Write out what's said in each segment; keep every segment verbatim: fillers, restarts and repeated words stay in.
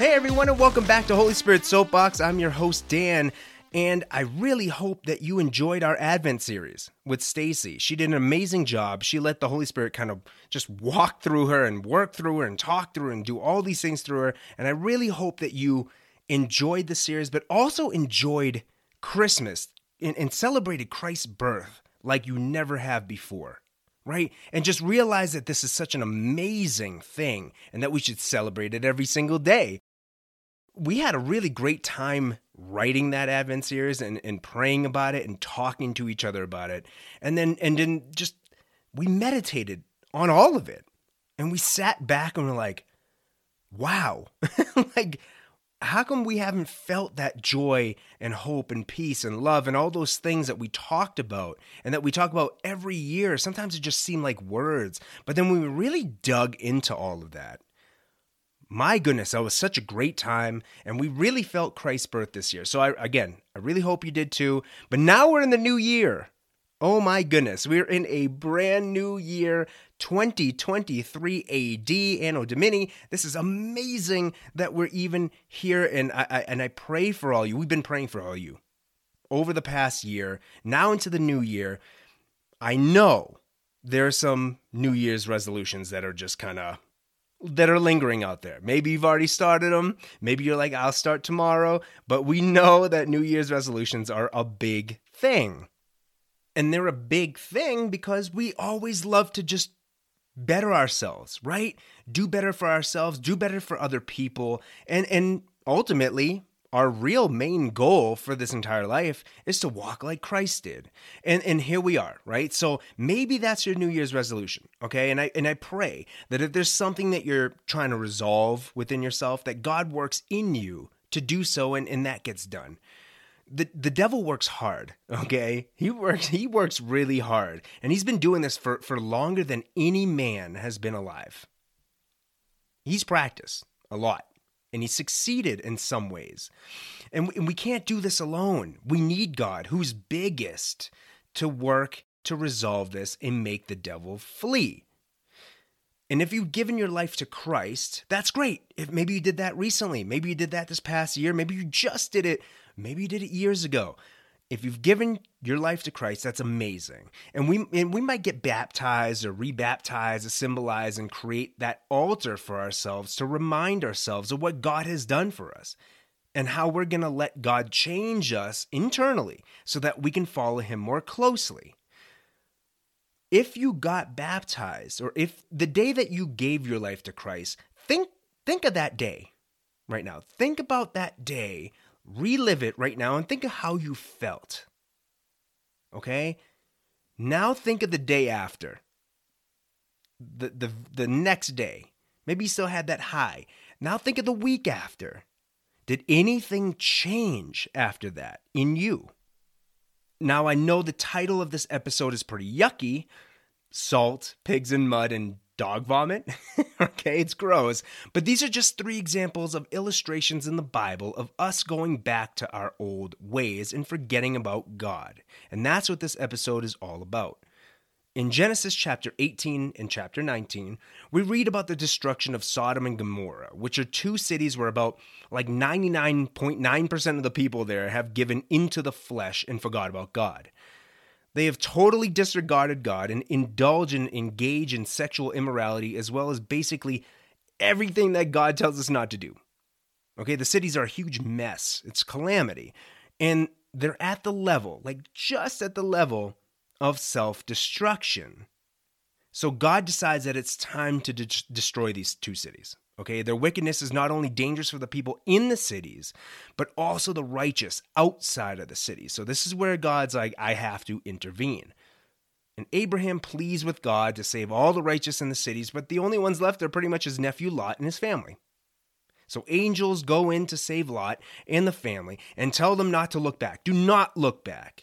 Hey everyone, and welcome back to Holy Spirit Soapbox. I'm your host Dan, and I really hope that you enjoyed our Advent series with Stacy. She did an amazing job. She let the Holy Spirit kind of just walk through her and work through her and talk through her and do all these things through her. And I really hope that you enjoyed the series, but also enjoyed Christmas and, and celebrated Christ's birth like you never have before, right? And just realize that this is such an amazing thing and that we should celebrate it every single day. We had a really great time writing that Advent series and, and praying about it and talking to each other about it. And then and then just, we meditated on all of it. And we sat back and were like, wow, like, how come we haven't felt that joy and hope and peace and love and all those things that we talked about and that we talk about every year? Sometimes it just seemed like words. But then when we really dug into all of that, my goodness, that was such a great time, and we really felt Christ's birth this year. So I, again, I really hope you did too. But now we're in the new year. Oh my goodness, we're in a brand new year, twenty twenty-three A D, Anno Domini. This is amazing that we're even here, and I, I and I pray for all you. We've been praying for all you over the past year, now into the new year. I know there are some New Year's resolutions that are just kind of, that are lingering out there. Maybe you've already started them. Maybe you're like, I'll start tomorrow. But we know that New Year's resolutions are a big thing. And they're a big thing because we always love to just better ourselves, right? Do better for ourselves, do better for other people. And, and ultimately, our real main goal for this entire life is to walk like Christ did. And and here we are, right? So maybe that's your New Year's resolution, okay? And I and I pray that if there's something that you're trying to resolve within yourself, that God works in you to do so, and, and that gets done. The the devil works hard, okay? He works he works really hard. And he's been doing this for, for longer than any man has been alive. He's practiced a lot. And he succeeded in some ways. And we can't do this alone. We need God, who's biggest, to work to resolve this and make the devil flee. And if you've given your life to Christ, that's great. If maybe you did that recently. Maybe you did that this past year. Maybe you just did it. Maybe you did it years ago. If you've given your life to Christ, that's amazing. And we and we might get baptized or rebaptized to symbolize and create that altar for ourselves to remind ourselves of what God has done for us and how we're going to let God change us internally so that we can follow him more closely. If you got baptized, or if the day that you gave your life to Christ, think think of that day right now. Think about that day. Relive it right now and think of how you felt, okay? Now think of the day after, the, the, the next day. Maybe you still had that high. Now think of the week after. Did anything change after that in you? Now, I know the title of this episode is pretty yucky, Salt, Pigs in Mud, and Dog Vomit. Okay, it's gross. But these are just three examples of illustrations in the Bible of us going back to our old ways and forgetting about God. And that's what this episode is all about. In Genesis chapter eighteen and chapter nineteen, we read about the destruction of Sodom and Gomorrah, which are two cities where about like ninety-nine point nine percent of the people there have given into the flesh and forgot about God. They have totally disregarded God and indulge and engage in sexual immorality, as well as basically everything that God tells us not to do. Okay, the cities are a huge mess. It's calamity. And they're at the level, like just at the level of self-destruction. So God decides that it's time to de- destroy these two cities. Okay, their wickedness is not only dangerous for the people in the cities, but also the righteous outside of the city. So this is where God's like, I have to intervene. And Abraham pleads with God to save all the righteous in the cities, but the only ones left are pretty much his nephew Lot and his family. So angels go in to save Lot and the family and tell them not to look back. Do not look back.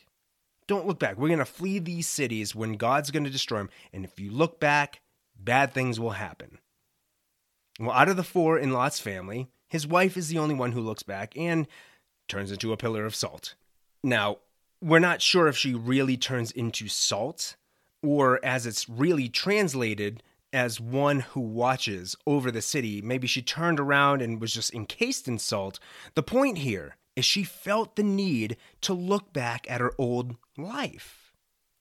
Don't look back. We're going to flee these cities when God's going to destroy them. And if you look back, bad things will happen. Well, out of the four in Lot's family, his wife is the only one who looks back and turns into a pillar of salt. Now, we're not sure if she really turns into salt, or as it's really translated, as one who watches over the city. Maybe she turned around and was just encased in salt. The point here is she felt the need to look back at her old life.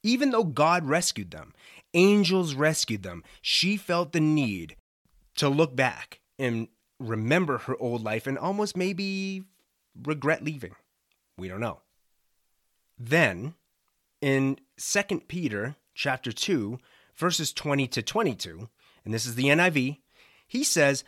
Even though God rescued them, angels rescued them, she felt the need to look back and remember her old life and almost maybe regret leaving. We don't know. Then, in Second Peter chapter two, verses twenty to twenty-two, and this is the N I V, he says,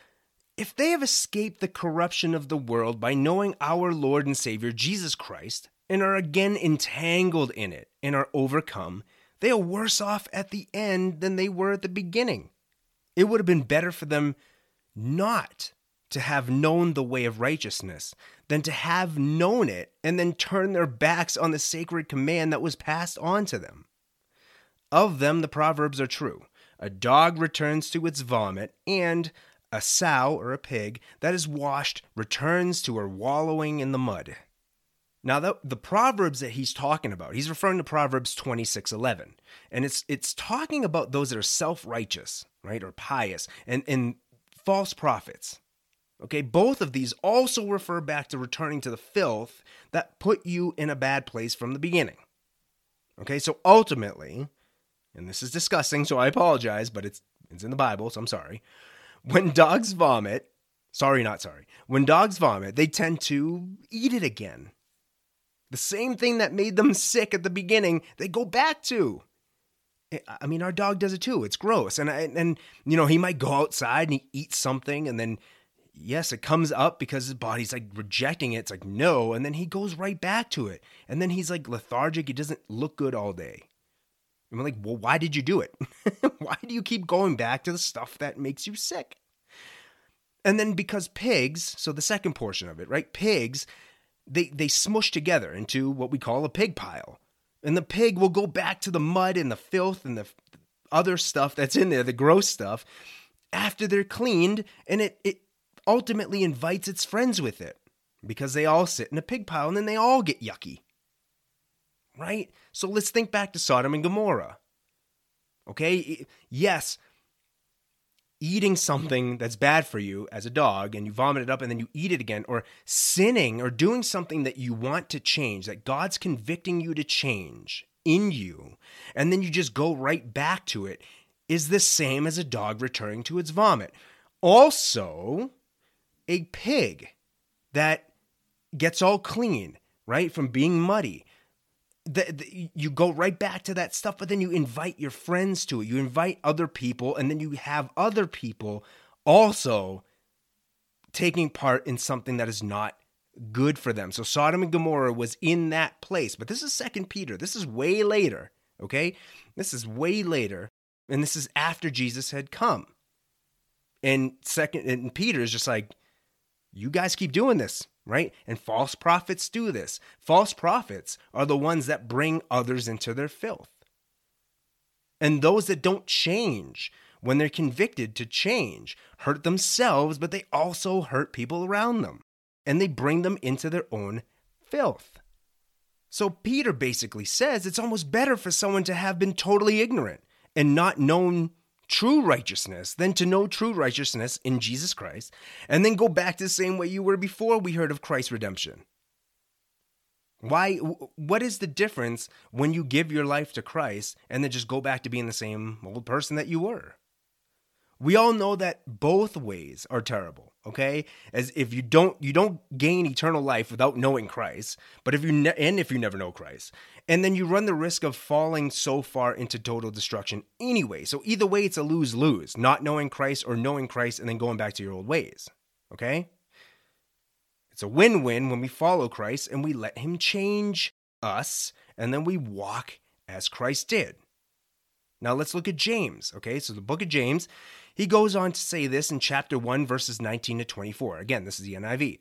"If they have escaped the corruption of the world by knowing our Lord and Savior Jesus Christ, and are again entangled in it, and are overcome, they are worse off at the end than they were at the beginning. It would have been better for them not to have known the way of righteousness than to have known it and then turn their backs on the sacred command that was passed on to them. Of them the proverbs are true. A dog returns to its vomit, and a sow or a pig that is washed returns to her wallowing in the mud." Now, the, the proverbs that he's talking about, he's referring to Proverbs twenty-six eleven, and it's it's talking about those that are self-righteous, right, or pious, and, and false prophets. Okay, both of these also refer back to returning to the filth that put you in a bad place from the beginning. Okay, so ultimately, and this is disgusting, so I apologize, but it's it's in the Bible, so I'm sorry. When dogs vomit, sorry, not sorry. When dogs vomit, they tend to eat it again. The same thing that made them sick at the beginning, they go back to. I mean, our dog does it too. It's gross. And, I, and you know, he might go outside and he eats something, and then, yes, it comes up because his body's like rejecting it. It's like, no. And then he goes right back to it. And then he's like lethargic. He doesn't look good all day. And we're like, well, why did you do it? Why do you keep going back to the stuff that makes you sick? And then because pigs, so the second portion of it, right? Pigs, they, they smush together into what we call a pig pile. And the pig will go back to the mud and the filth and the other stuff that's in there, the gross stuff, after they're cleaned. And it, it ultimately invites its friends with it because they all sit in a pig pile and then they all get yucky. Right? So let's think back to Sodom and Gomorrah. Okay? Yes, eating something that's bad for you as a dog and you vomit it up and then you eat it again, or sinning or doing something that you want to change, that God's convicting you to change in you, and then you just go right back to it, is the same as a dog returning to its vomit. Also, a pig that gets all clean, right, from being muddy. The, the, you go right back to that stuff, but then you invite your friends to it. You invite other people, and then you have other people also taking part in something that is not good for them. So Sodom and Gomorrah was in that place. But this is Second Peter. This is way later, okay? This is way later, and this is after Jesus had come. And second, and Peter is just like, you guys keep doing this. Right? And false prophets do this. False prophets are the ones that bring others into their filth. And those that don't change, when they're convicted to change, hurt themselves, but they also hurt people around them. And they bring them into their own filth. So Peter basically says it's almost better for someone to have been totally ignorant and not known true righteousness than to know true righteousness in Jesus Christ, and then go back to the same way you were before we heard of Christ's redemption. Why? What is the difference when you give your life to Christ and then just go back to being the same old person that you were? We all know that both ways are terrible, okay? As if you don't you don't gain eternal life without knowing Christ, but if you ne- and if you never know Christ, and then you run the risk of falling so far into total destruction anyway. So either way, it's a lose-lose, not knowing Christ or knowing Christ and then going back to your old ways, okay? It's a win-win when we follow Christ and we let him change us, and then we walk as Christ did. Now let's look at James, okay? So the book of James, he goes on to say this in chapter one, verses nineteen to twenty-four. Again, this is the N I V.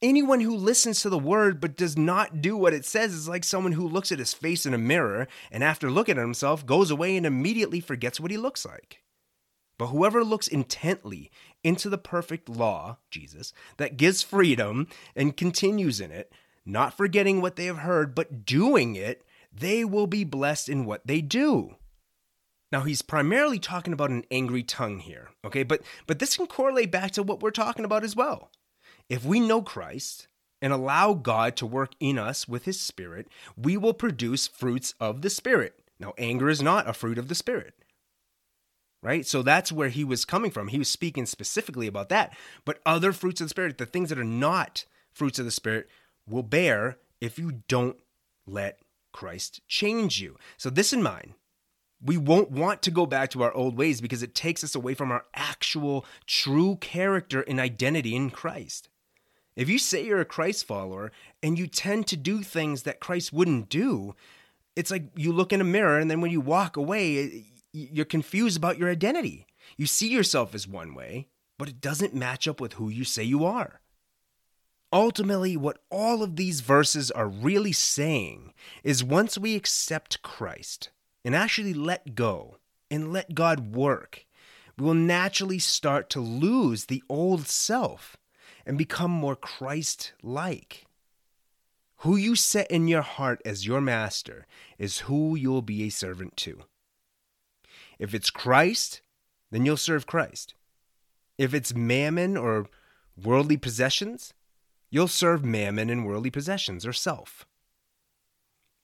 Anyone who listens to the word but does not do what it says is like someone who looks at his face in a mirror and after looking at himself goes away and immediately forgets what he looks like. But whoever looks intently into the perfect law, Jesus, that gives freedom and continues in it, not forgetting what they have heard but doing it, they will be blessed in what they do. Now, he's primarily talking about an angry tongue here, okay? But but this can correlate back to what we're talking about as well. If we know Christ and allow God to work in us with his Spirit, we will produce fruits of the Spirit. Now, anger is not a fruit of the Spirit, right? So that's where he was coming from. He was speaking specifically about that. But other fruits of the Spirit, the things that are not fruits of the Spirit, will bear if you don't let Christ change you. So this in mind. We won't want to go back to our old ways because it takes us away from our actual true character and identity in Christ. If you say you're a Christ follower and you tend to do things that Christ wouldn't do, it's like you look in a mirror and then when you walk away, you're confused about your identity. You see yourself as one way, but it doesn't match up with who you say you are. Ultimately, what all of these verses are really saying is once we accept Christ, and actually let go and let God work, we will naturally start to lose the old self and become more Christ-like. Who you set in your heart as your master is who you'll be a servant to. If it's Christ, then you'll serve Christ. If it's mammon or worldly possessions, you'll serve mammon and worldly possessions or self.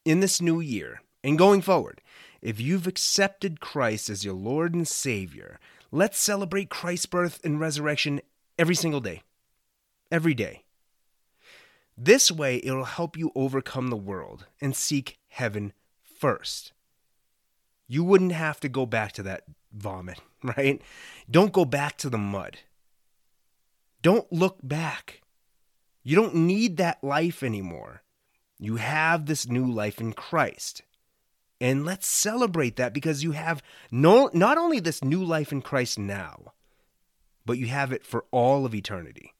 In this new year, and going forward, if you've accepted Christ as your Lord and Savior, let's celebrate Christ's birth and resurrection every single day. Every day. This way, it'll help you overcome the world and seek heaven first. You wouldn't have to go back to that vomit, right? Don't go back to the mud. Don't look back. You don't need that life anymore. You have this new life in Christ. And let's celebrate that because you have no, not only this new life in Christ now, but you have it for all of eternity.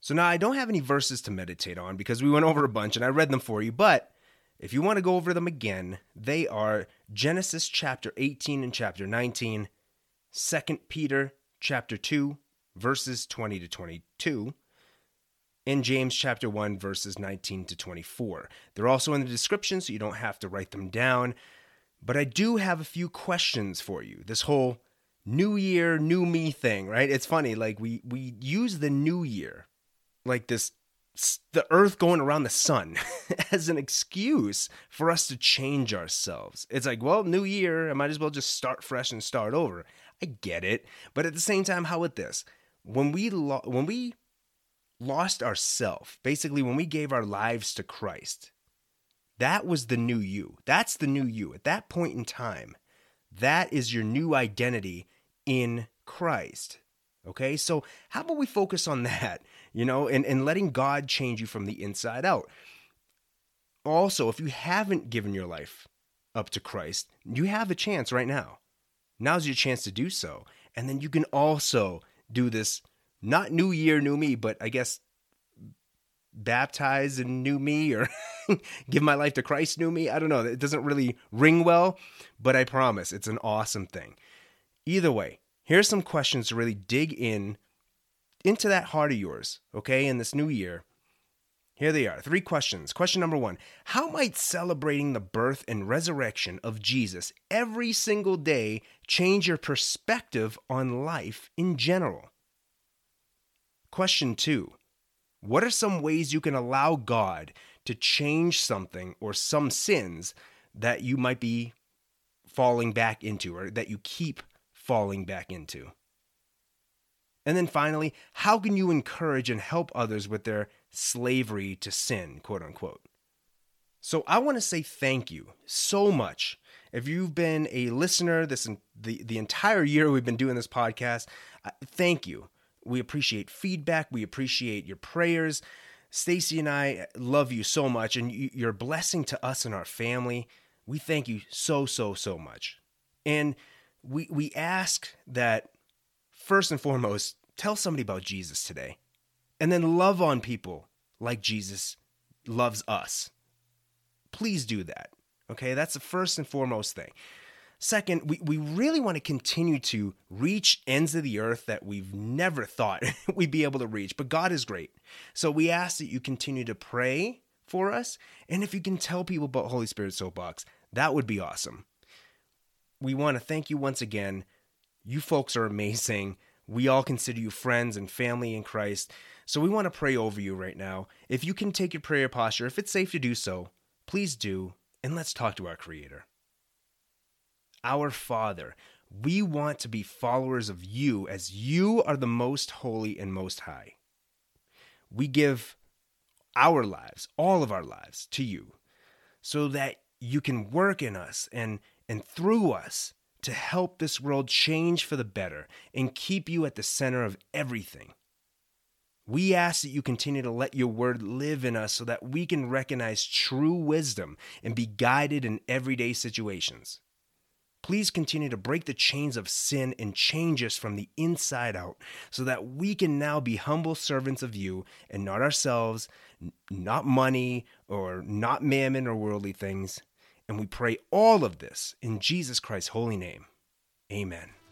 So now I don't have any verses to meditate on because we went over a bunch and I read them for you. But if you want to go over them again, they are Genesis chapter eighteen and chapter nineteen, Second Peter chapter two, verses twenty to twenty-two, in James chapter one, verses nineteen to twenty-four. They're also in the description, so you don't have to write them down. But I do have a few questions for you. This whole new year, new me thing, right? It's funny, like we, we use the new year, like this, the earth going around the sun, as an excuse for us to change ourselves. It's like, well, new year, I might as well just start fresh and start over. I get it. But at the same time, how with this? When we, lo- when we, lost ourself, basically when we gave our lives to Christ, that was the new you. That's the new you. At that point in time, that is your new identity in Christ. Okay, so how about we focus on that, you know, and, and letting God change you from the inside out. Also, if you haven't given your life up to Christ, you have a chance right now. Now's your chance to do so. And then you can also do this not new year, new me, but I guess baptize and new me or give my life to Christ, new me. I don't know. It doesn't really ring well, but I promise it's an awesome thing. Either way, here's some questions to really dig in into that heart of yours, okay, in this new year. Here they are. Three questions. Question number one, how might celebrating the birth and resurrection of Jesus every single day change your perspective on life in general? Question two, what are some ways you can allow God to change something or some sins that you might be falling back into or that you keep falling back into? And then finally, how can you encourage and help others with their slavery to sin, quote unquote? So I want to say thank you so much. If you've been a listener this the, the entire year we've been doing this podcast, thank you. We appreciate feedback. We appreciate your prayers. Stacy and I love you so much, and you're a blessing to us and our family. We thank you so, so, so much. And we we ask that first and foremost, tell somebody about Jesus today, and then love on people like Jesus loves us. Please do that. Okay, that's the first and foremost thing. Second, we, we really want to continue to reach ends of the earth that we've never thought we'd be able to reach, but God is great. So we ask that you continue to pray for us, and if you can tell people about Holy Spirit Soapbox, that would be awesome. We want to thank you once again. You folks are amazing. We all consider you friends and family in Christ, so we want to pray over you right now. If you can take your prayer posture, if it's safe to do so, please do, and let's talk to our Creator. Our Father, we want to be followers of you as you are the most holy and most high. We give our lives, all of our lives, to you so that you can work in us and, and through us to help this world change for the better and keep you at the center of everything. We ask that you continue to let your word live in us so that we can recognize true wisdom and be guided in everyday situations. Please continue to break the chains of sin and change us from the inside out so that we can now be humble servants of you and not ourselves, not money or not mammon or worldly things. And we pray all of this in Jesus Christ's holy name. Amen.